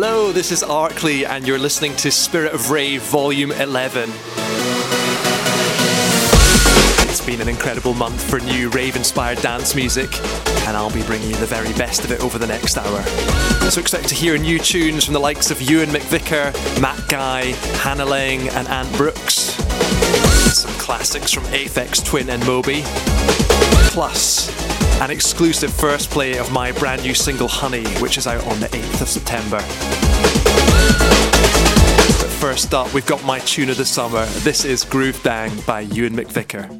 Hello, this is Arkley, and you're listening to Spirit of Rave Volume 11. It's been an incredible month for new rave-inspired dance music, and I'll be bringing you the very best of it over the next hour. So expect to hear new tunes from the likes of Ewan McVicar, Matt Guy, Hannah Lang and Ant Brooks. Some classics from Aphex Twin and Moby. Plus, an exclusive first play of my brand new single Honey, which is out on the 8th of September. But first up, we've got my tune of the summer. This is Groove Bang by Ewan McVicar.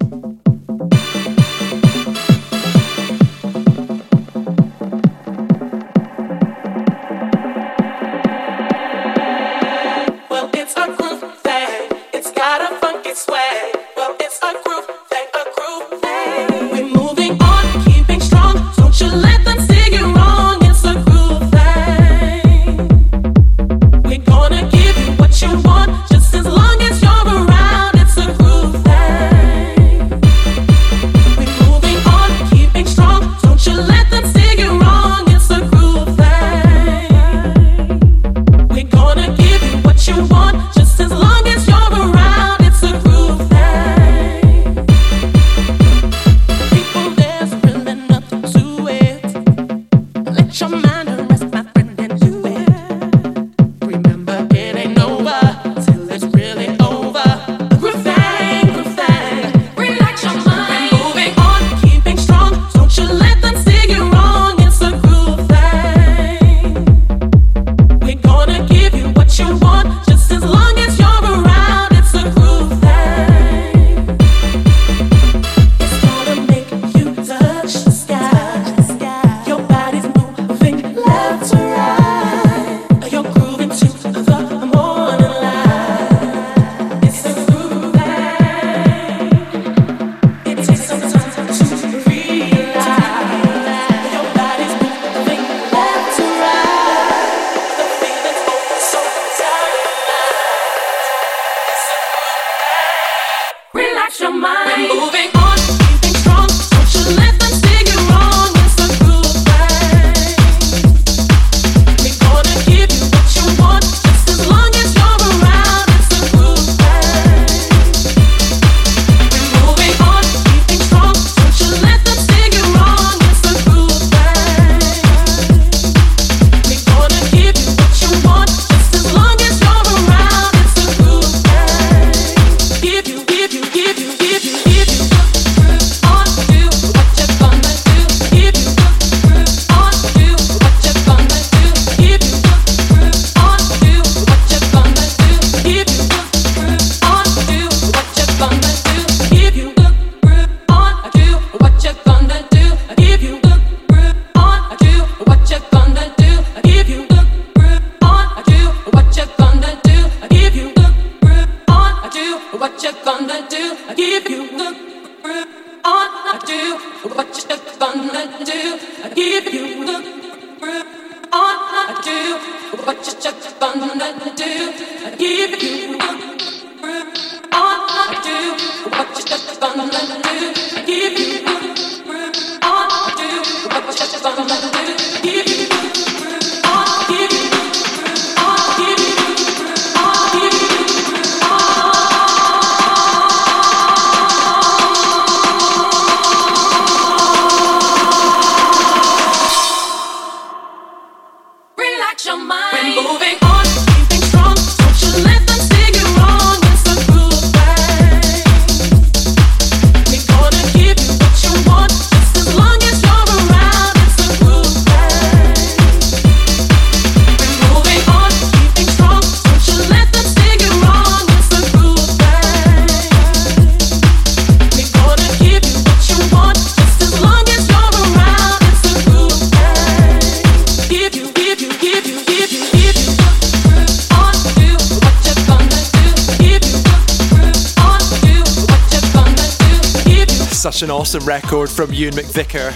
An awesome record from Ewan McVicar.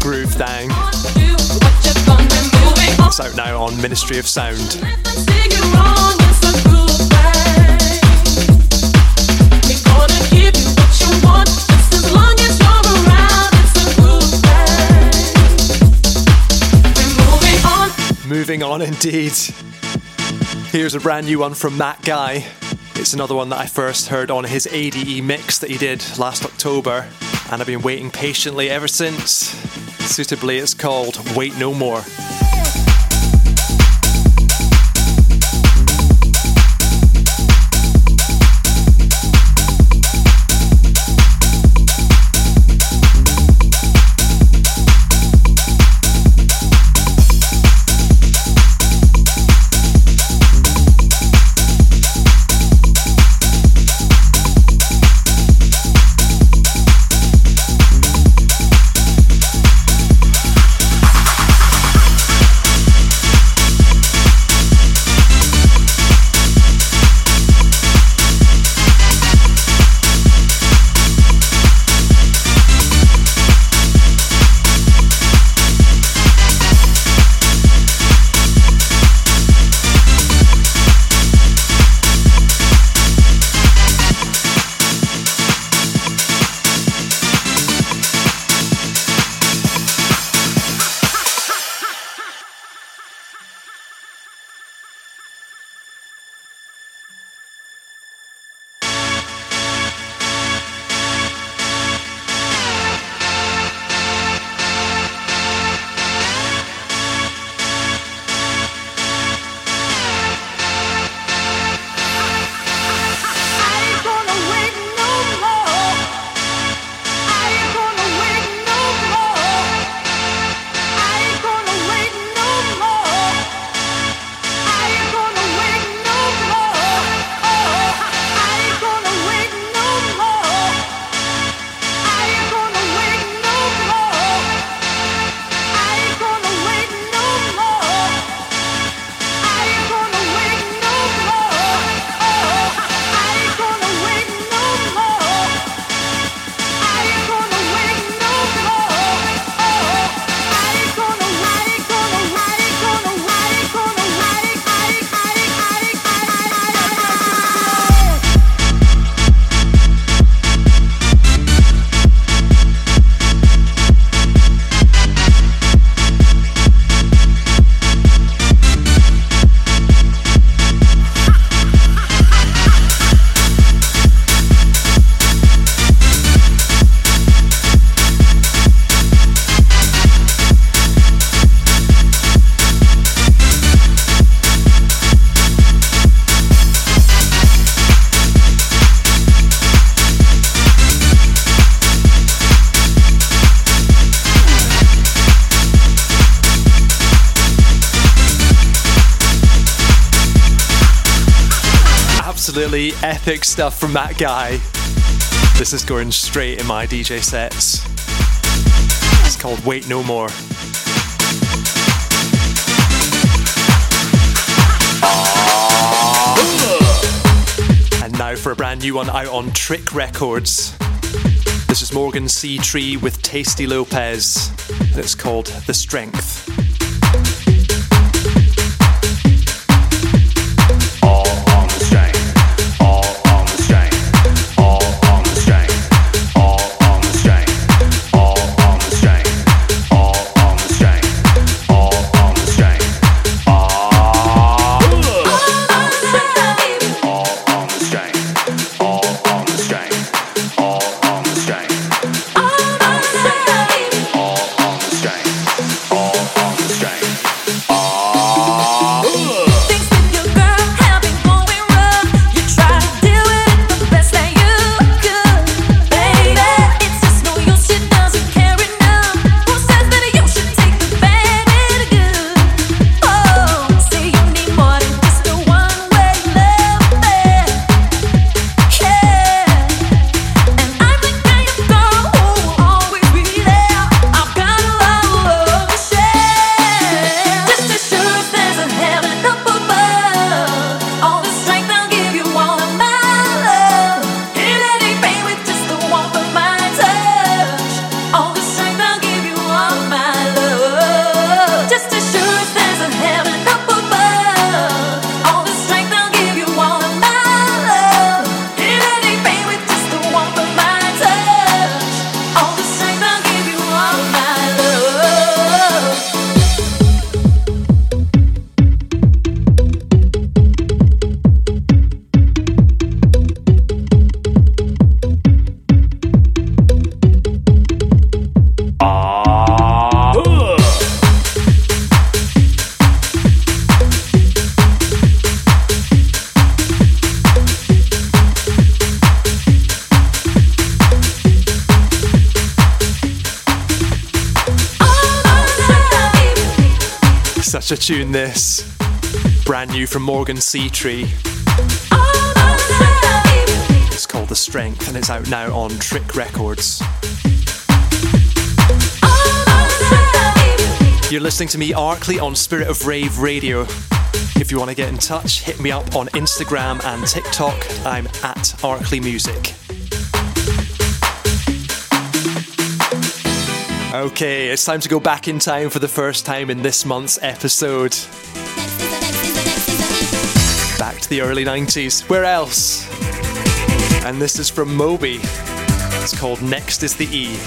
Groove Thang. It's out now on Ministry of Sound. Moving on indeed. Here's a brand new one from Matt Guy. It's another one that I first heard on his ADE mix that he did last October, and I've been waiting patiently ever since. Suitably, it's called Wait No More. Absolutely epic stuff from that guy. This is going straight in my DJ sets. It's called Wait No More. And now for a brand new one out on Trick Records. This is Morgan Seatree with Tasty Lopez, and it's called The Strength. Such a tune, this. Brand new from Morgan Seatree. It's called The Strength and it's out now on Trick Records. You're listening to me, Arkley, on Spirit of Rave Radio. If you want to get in touch, hit me up on Instagram and TikTok. I'm at Arkley Music. Okay, it's time to go back in time for the first time in this month's episode. Back to the early 90s. Where else? And this is from Moby. It's called Next is the E.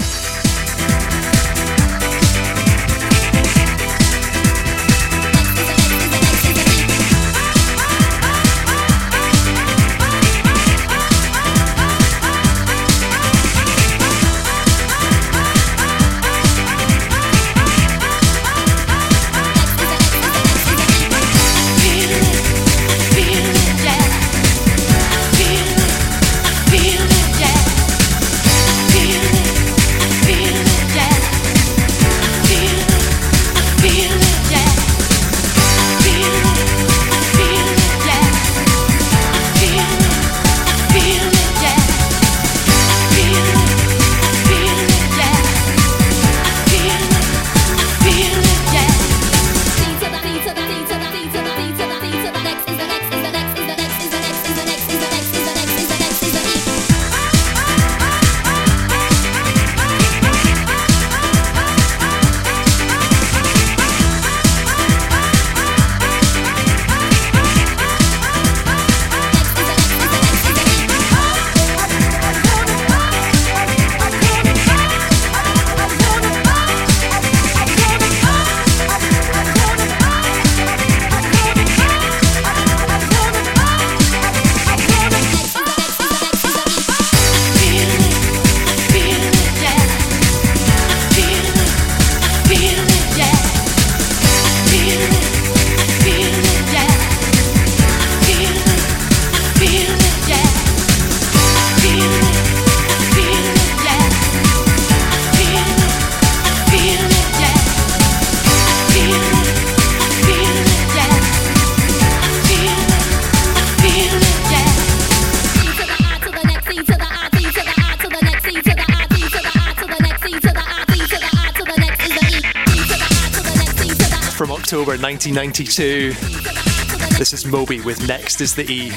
From October 1992, this is Moby with Next is the E.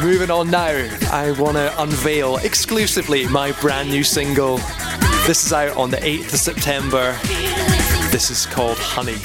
Moving on now, I want to unveil exclusively my brand new single. This is out on the 8th of September. This is called Honey.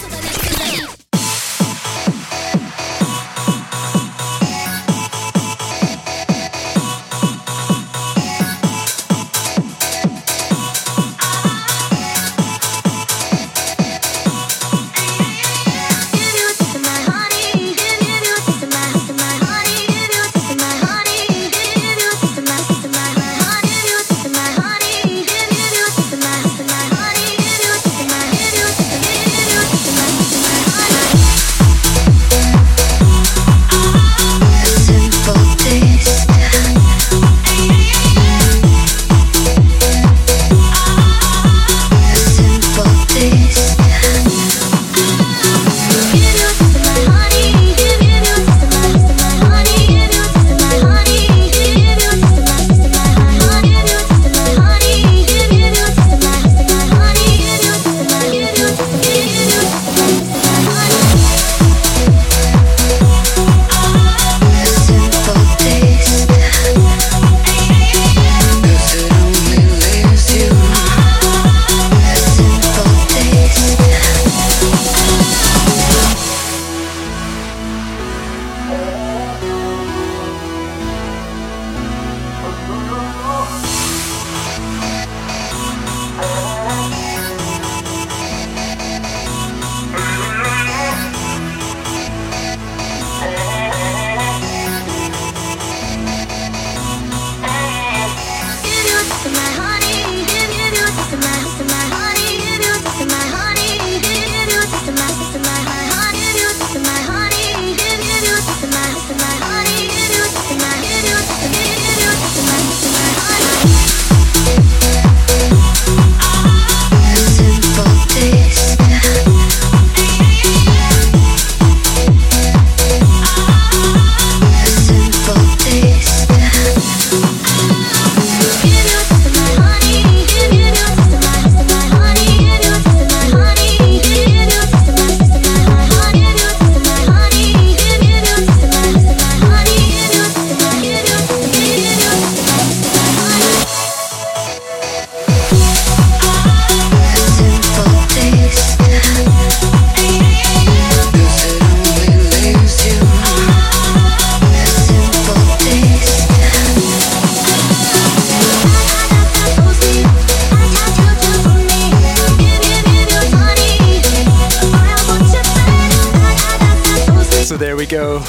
ago,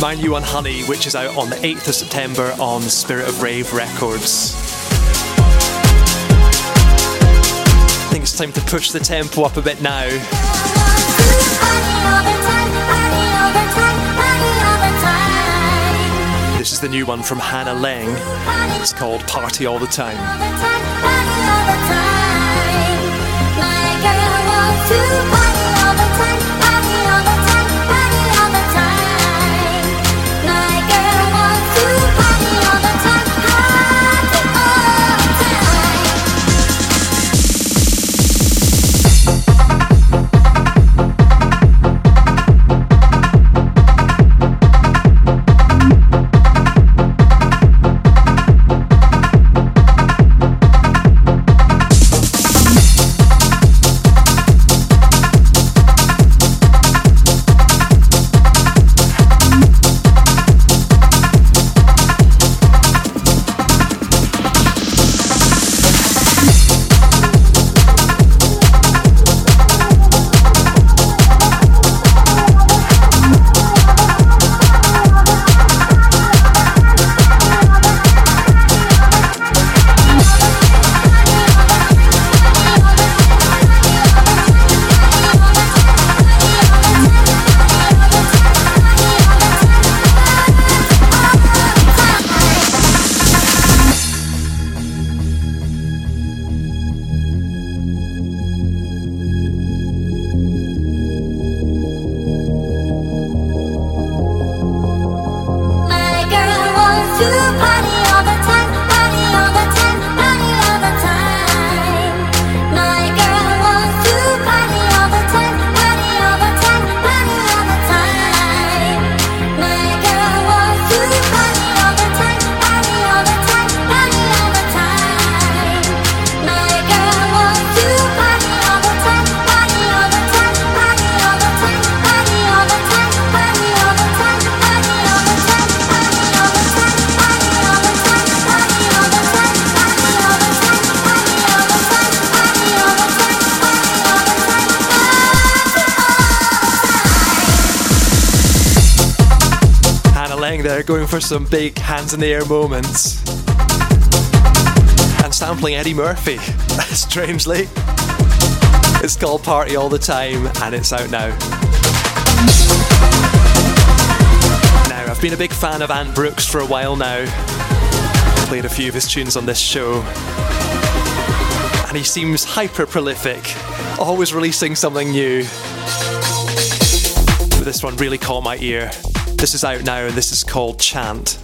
My New One Honey, which is out on the 8th of September on Spirit of Rave Records. I think it's time to push the tempo up a bit now. This is the new one from Hannah Lang. It's called Party All the Time. Going for some big hands in the air moments and sampling Eddie Murphy strangely. It's called Party All the Time and it's out now. Now, I've been a big fan of Ant Brooks for a while now. I've played a few of his tunes on this show and he seems hyper prolific, always releasing something new, but this one really caught my ear. This is out now and this is called Chant.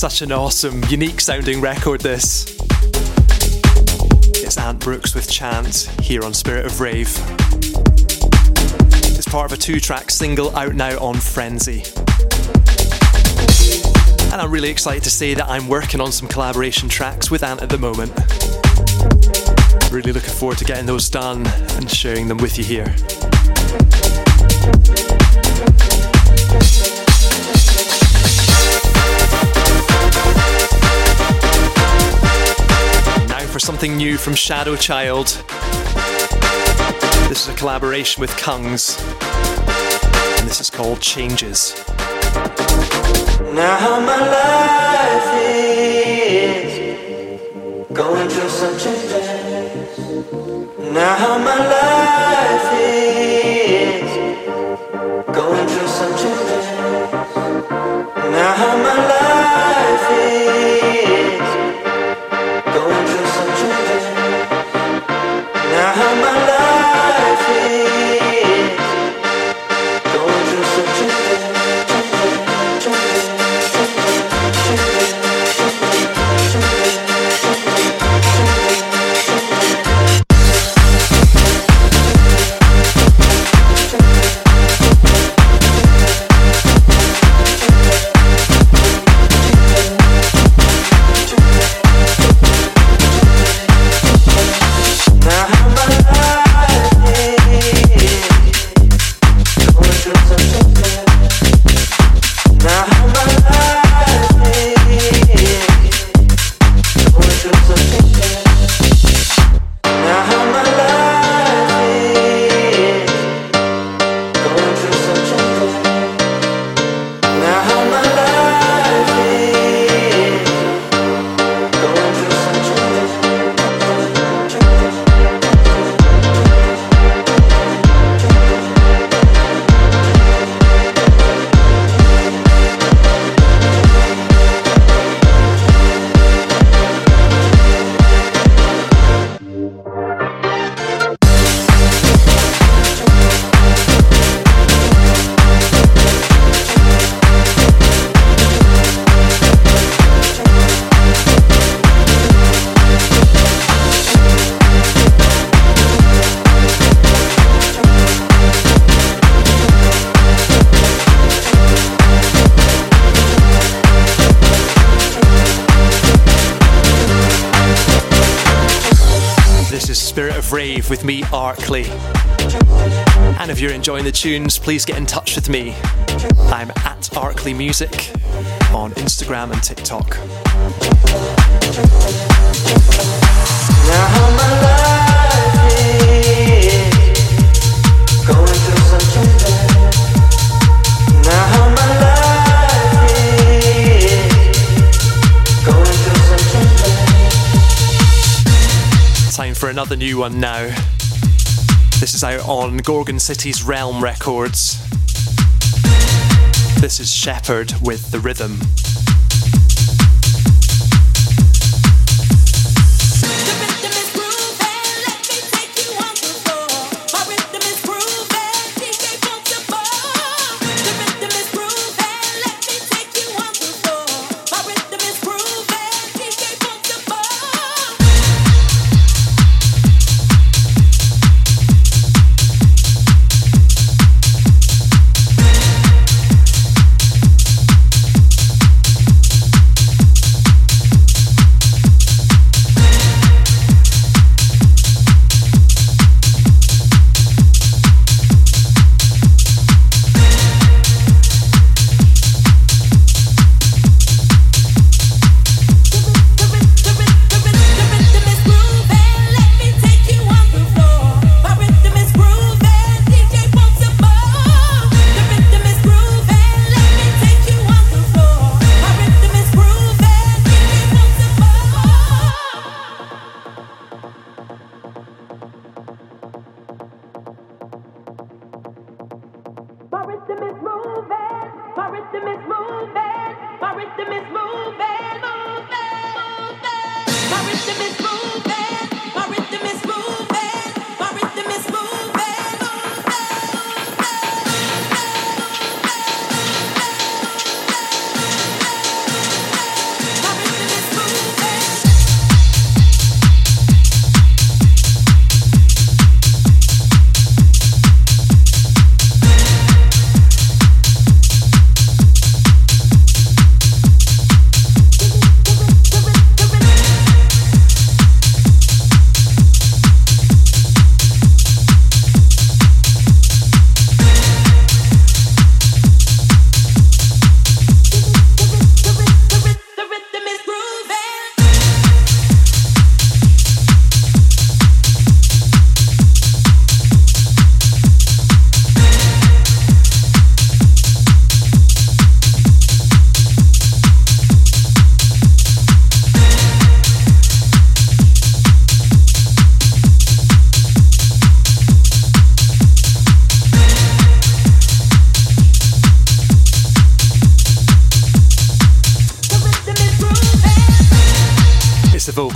such an awesome, unique sounding record, this. It's Ant Brooks with Chant here on Spirit of Rave. It's part of a 2-track single out now on Frenzy. And I'm really excited to say that I'm working on some collaboration tracks with Ant at the moment. Really looking forward to getting those done and sharing them with you here. Now for something new from Shadow Child. This is a collaboration with Kungs, and this is called Changes. Now my life is going through some changes. Now my life is going through some changes. Now my life is going through some changes. Now my life is. With me, Arkley. And if you're enjoying the tunes, please get in touch with me. I'm at Arkley Music on Instagram and TikTok. Now my life is going through some changes. Now my life. Time for another new one now. This is out on Gorgon City's Realm Records. This is Shepherd with The Rhythm.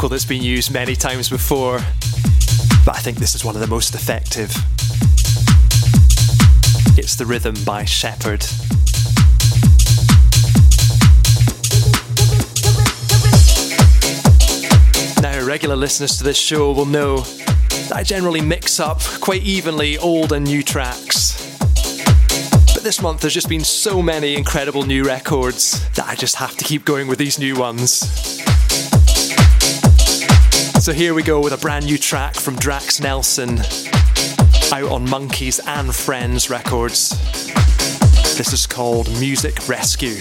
vocal that's been used many times before, but I think this is one of the most effective. It's The Rhythm by Shepherd. Now, regular listeners to this show will know that I generally mix up quite evenly old and new tracks. But this month there's just been so many incredible new records that I just have to keep going with these new ones. So here we go with a brand new track from Drax Nelson, out on Monkees and Friends Records. This is called Music Rescue.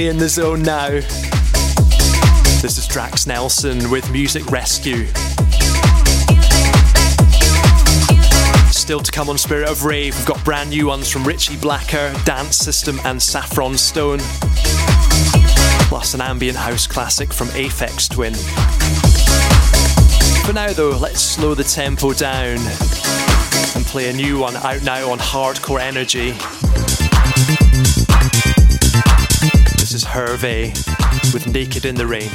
In the zone now. This is Drax Nelson with Music Rescue. Still to come on Spirit of Rave, we've got brand new ones from Richie Blacker, Dance System and Saffron Stone, plus an ambient house classic from Aphex Twin. For now though, let's slow the tempo down and play a new one out now on Hardcore Energy. This is Hervé with Naked in the Rain.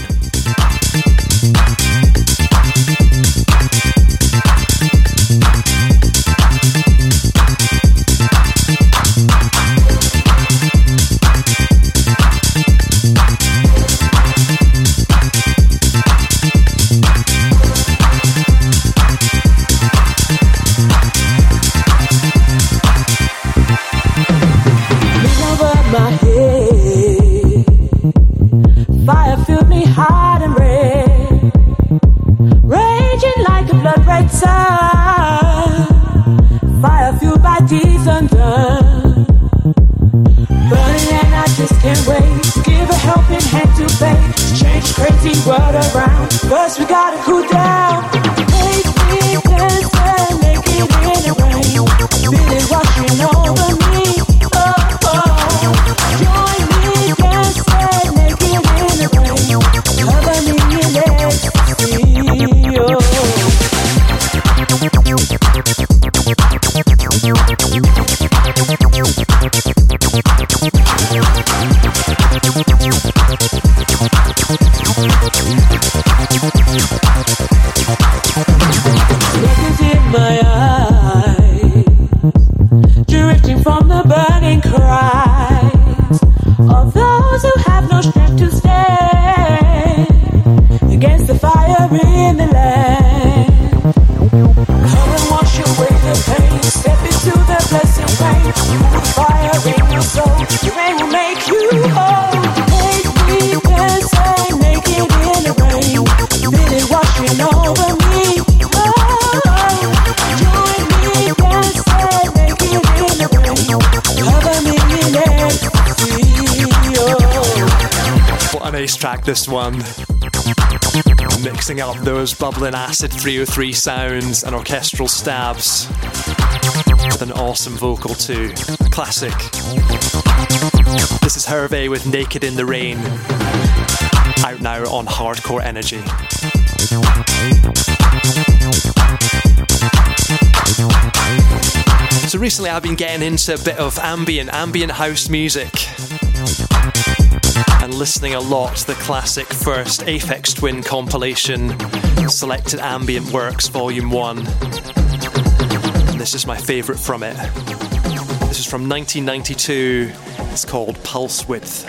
This one, mixing up those bubbling acid 303 sounds and orchestral stabs with an awesome vocal too. Classic. This is Hervé with Naked in the Rain, out now on Hardcore Energy. So recently I've been getting into a bit of ambient house music, and listening a lot to the classic first Aphex Twin compilation, Selected Ambient Works Volume 1. And this is my favourite from it. This is from 1992. It's called Pulse Width.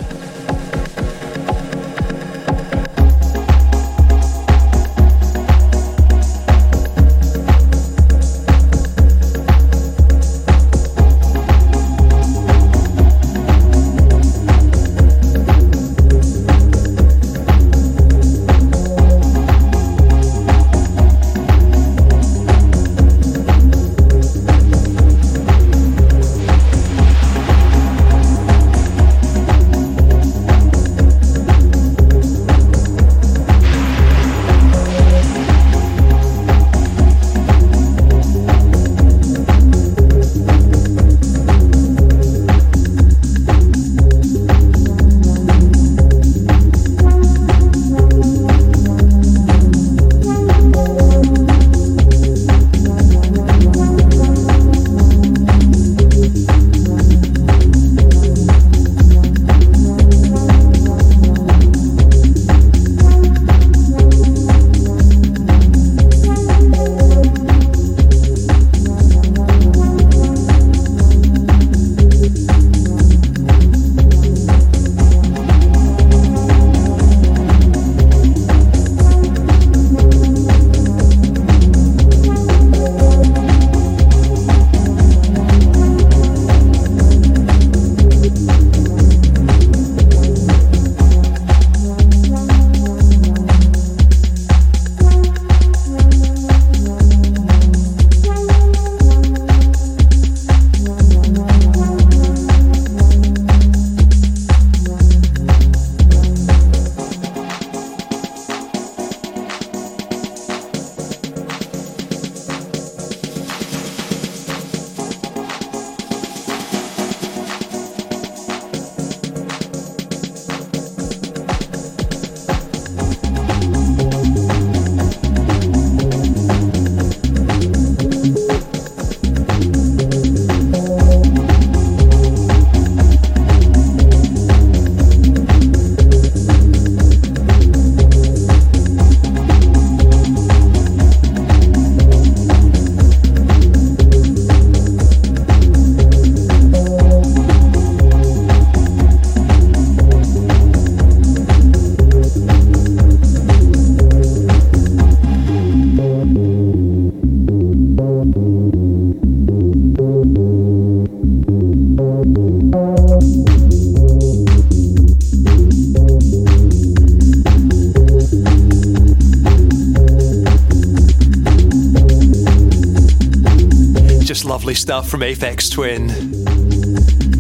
Stuff from Aphex Twin,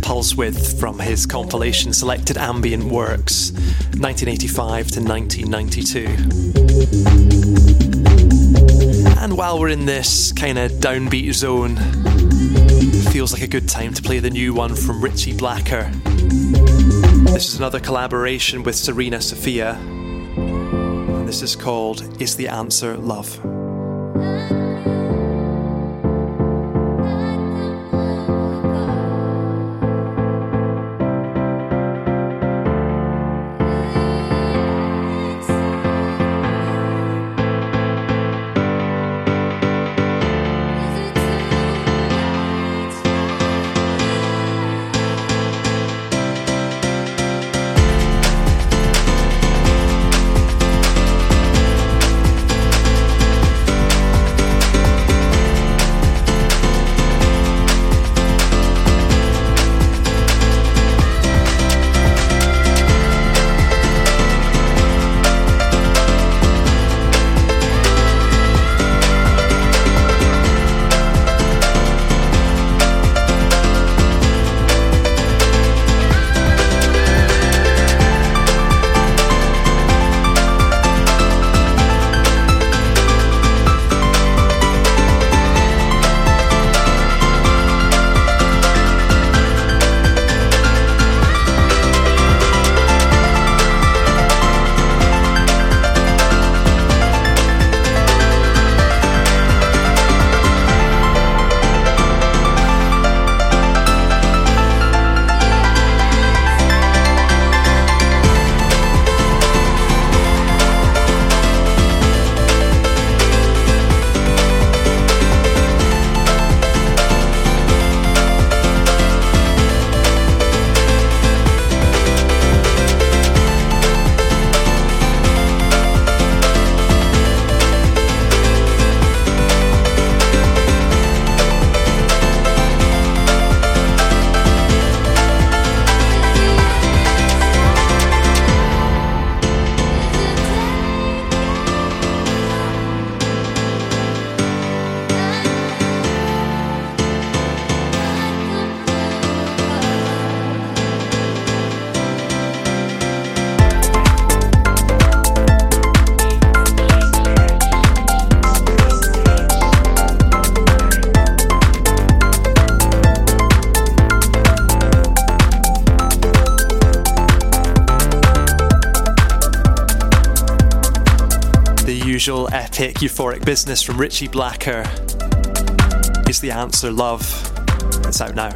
Pulse Width from his compilation Selected Ambient Works, 1985 to 1992. And while we're in this kind of downbeat zone, feels like a good time to play the new one from Richie Blacker. This is another collaboration with Serena Sophia, and this is called Is the Answer Love? usual epic, euphoric business from Richie Blacker. It's The Answer, Love. It's out now.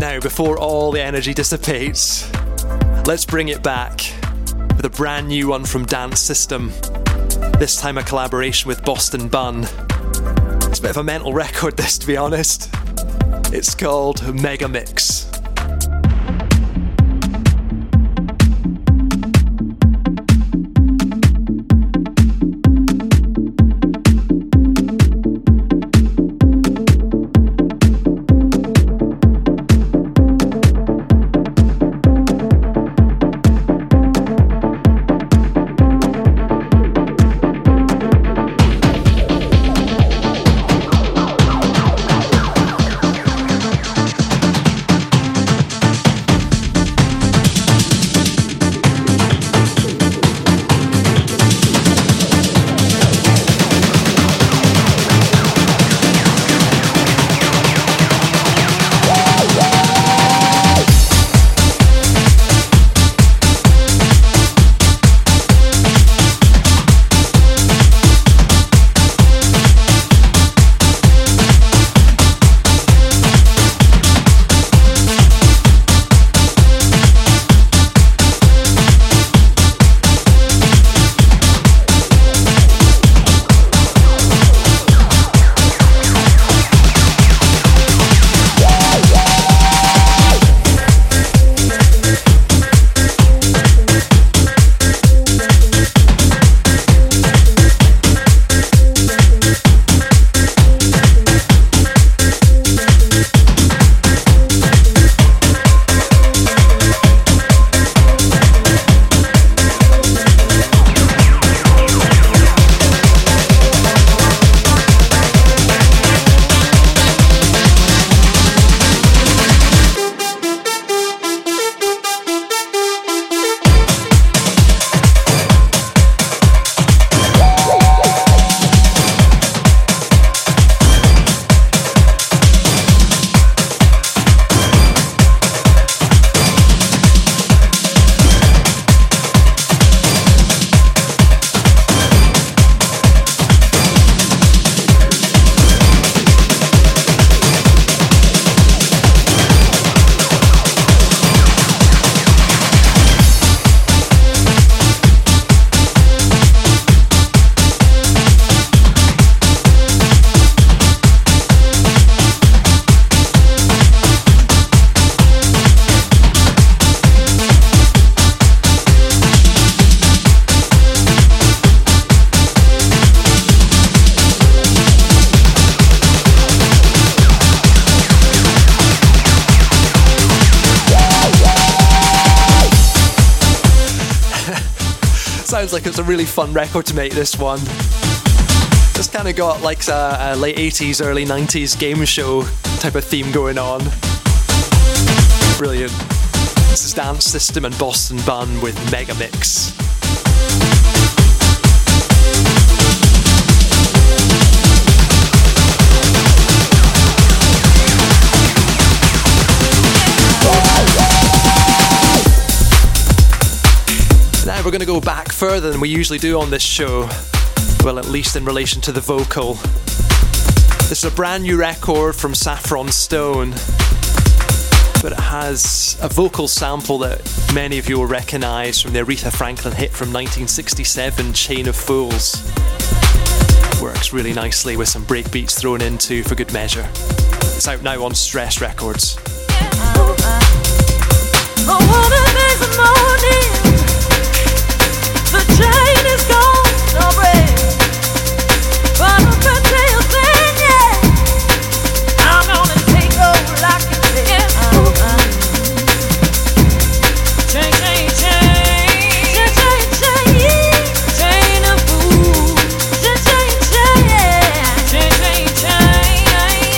Now, before all the energy dissipates, let's bring it back with a brand new one from Dance System. This time a collaboration with Boston Bun. It's a bit of a mental record, this, to be honest. It's called Mega Mix. Like, it's a really fun record to make, this one. It's kind of got like a late 80s, early 90s game show type of theme going on. Brilliant. This is Dance System and Boston Bun with Mega Mix. We're going to go back further than we usually do on this show, well, at least in relation to the vocal. This is a brand new record from Saffron Stone, but it has a vocal sample that many of you will recognise from the Aretha Franklin hit from 1967, Chain of Fools. Works really nicely with some breakbeats thrown in too for good measure. It's out now on Stress Records. Chain is gone, no break. But up until then, yeah, I'm gonna take over like you said. Chain, chain, chain, chain, chain, chain, chain of fools. Chain, chain, chain, chain, chain,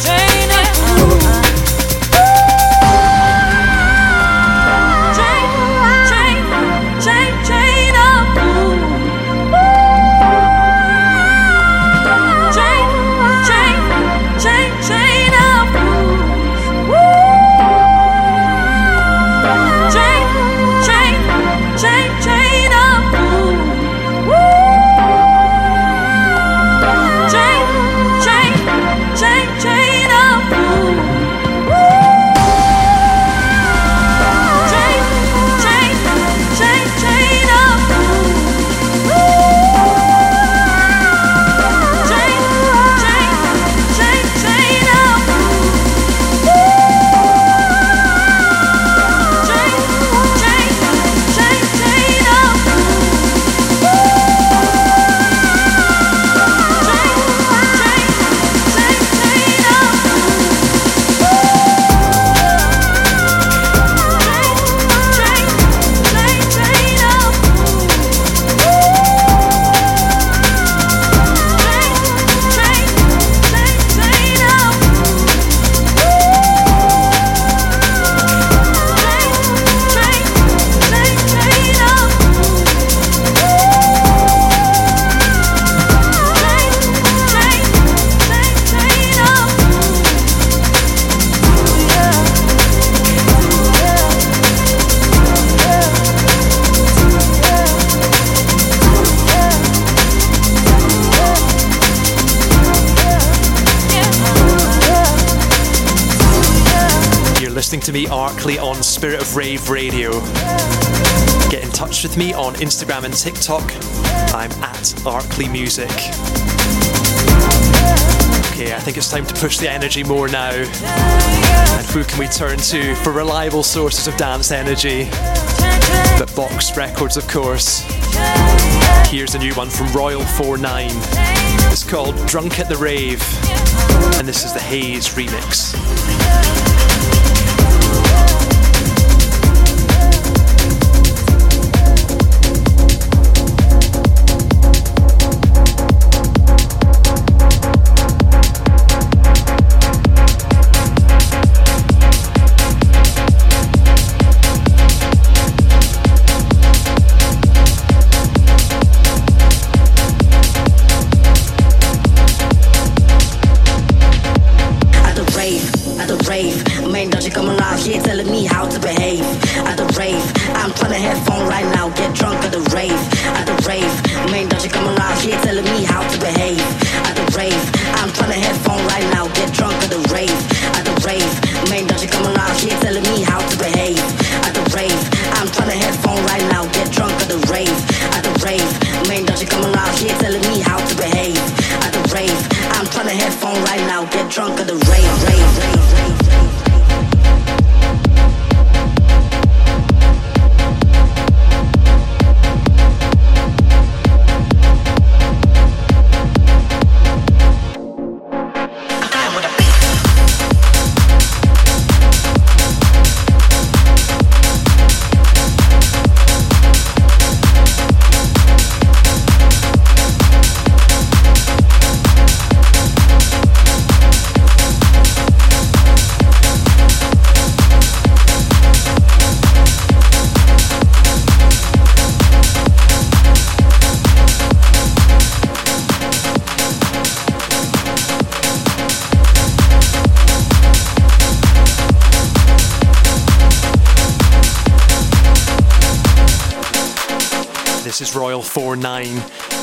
chain, chain of fools. Chain. listening to me, Arkley, on Spirit of Rave Radio. Get in touch with me on Instagram and TikTok. I'm at Arkley Music. Okay, I think it's time to push the energy more now. And who can we turn to for reliable sources of dance energy? But Box Records, of course. Here's a new one from Royal 49. It's called Drunk at the Rave. And this is the Haze remix.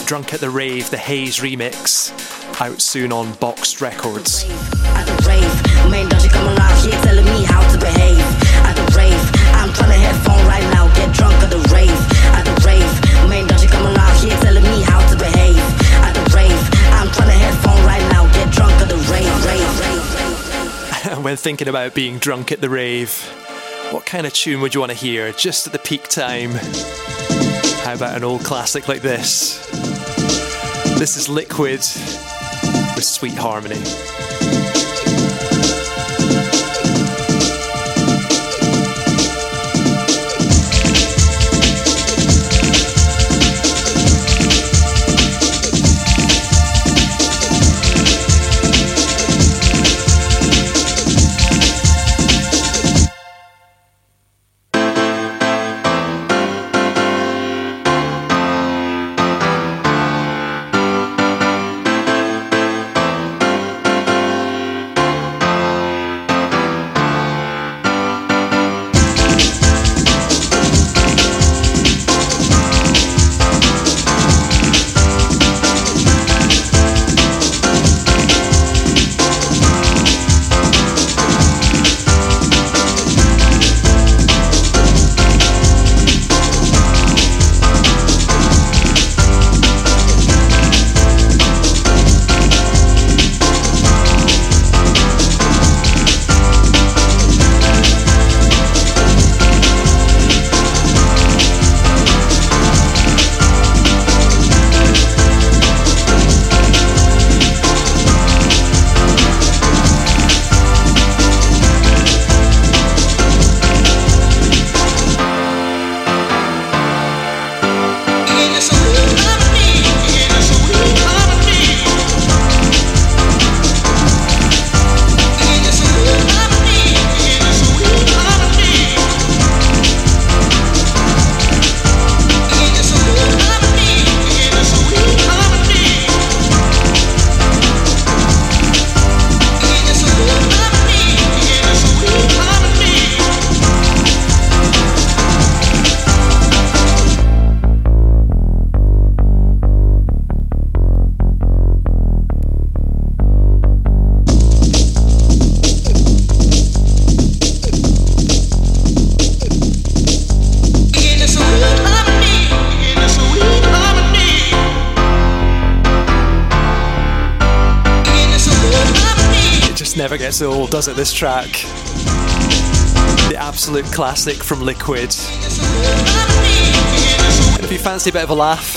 Drunk at the Rave, the Haze remix, out soon on Boxed Records. At the rave, man, don't you come alive here telling me how to behave. At the rave, I'm trying to have fun right now, get drunk at the rave. At the rave, man, don't you come alive here telling me how to behave. At the rave, I'm trying to have fun right now, get drunk at the rave. When thinking about being drunk at the rave, what kind of tune would you want to hear just at the peak time? How about an old classic like this? This is Liquid with Sweet Harmony. never gets old, does it, this track? The absolute classic from Liquid. And if you fancy a bit of a laugh,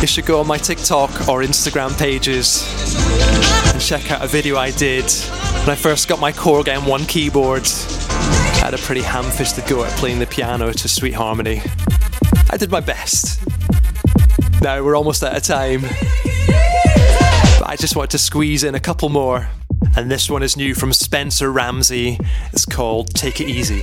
you should go on my TikTok or Instagram pages and check out a video I did when I first got my Korg M1 keyboard. I had a pretty ham-fisted go at playing the piano to sweet harmony. I did my best. Now we're almost out of time, but I just wanted to squeeze in a couple more, and this one is new from Spencer Ramsey. It's called Take It Easy.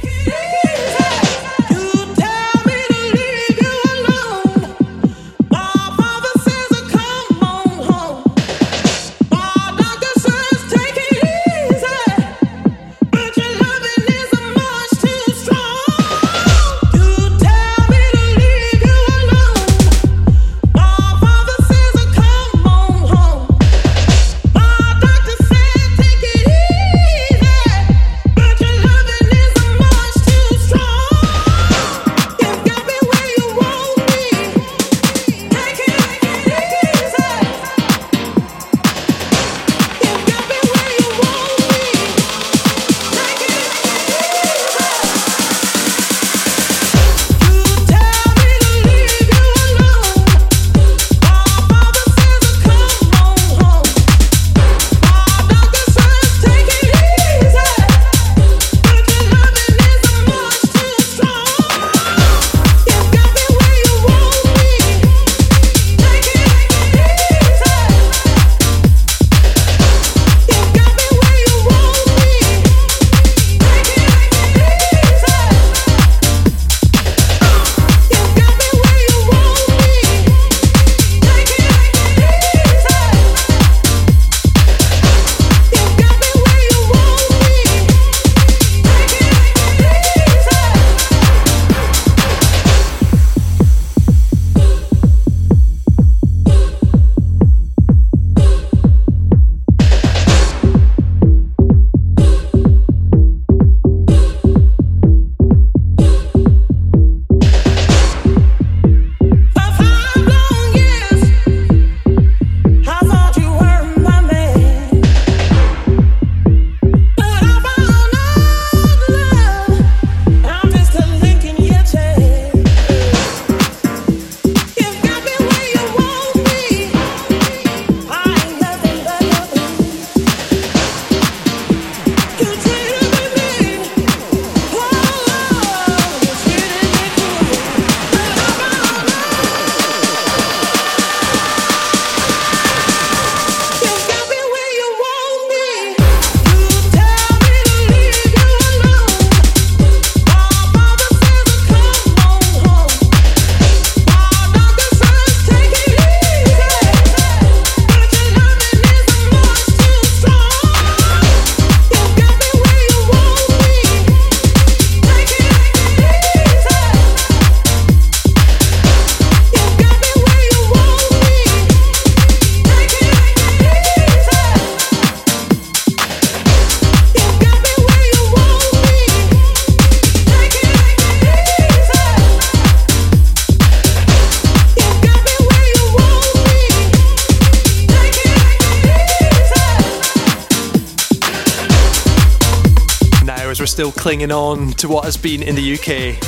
Still clinging on to what has been in the UK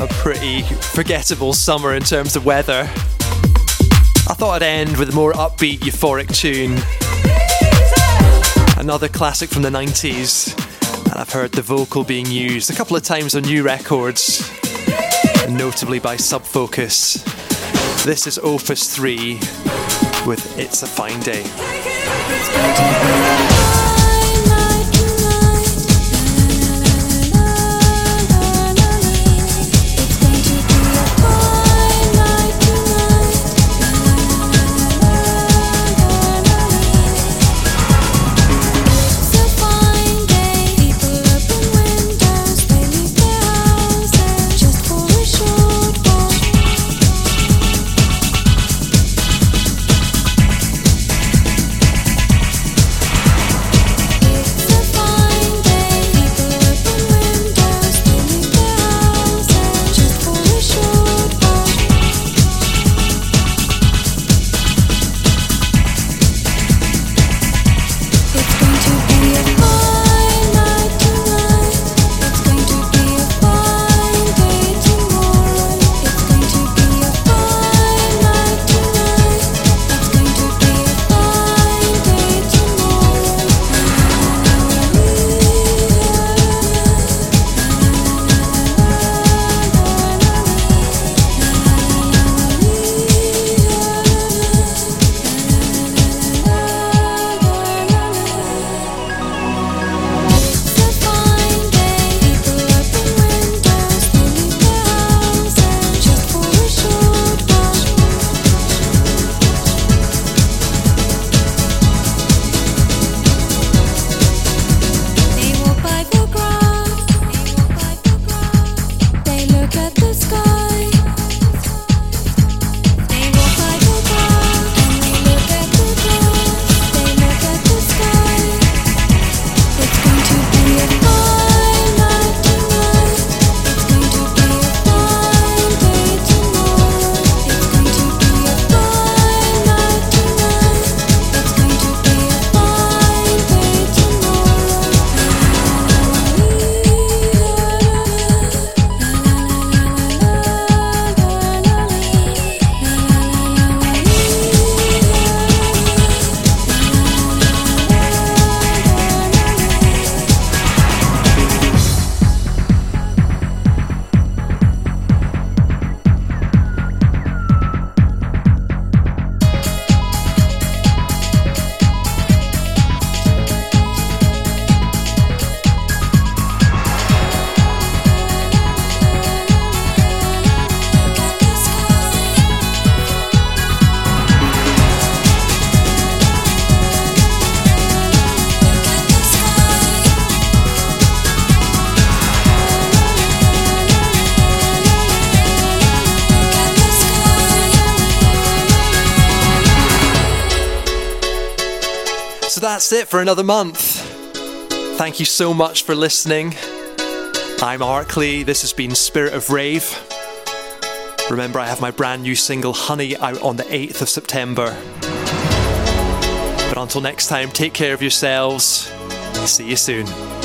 a pretty forgettable summer in terms of weather. I thought I'd end with a more upbeat, euphoric tune. Another classic from the 90s, and I've heard the vocal being used a couple of times on new records, notably by Sub Focus. This is Ophis 3 with It's a Fine Day. So that's it for another month. Thank you so much for listening. I'm Arkley. This has been Spirit of Rave. Remember, I have my brand new single Honey out on the 8th of September. But until next time, take care of yourselves. See you soon.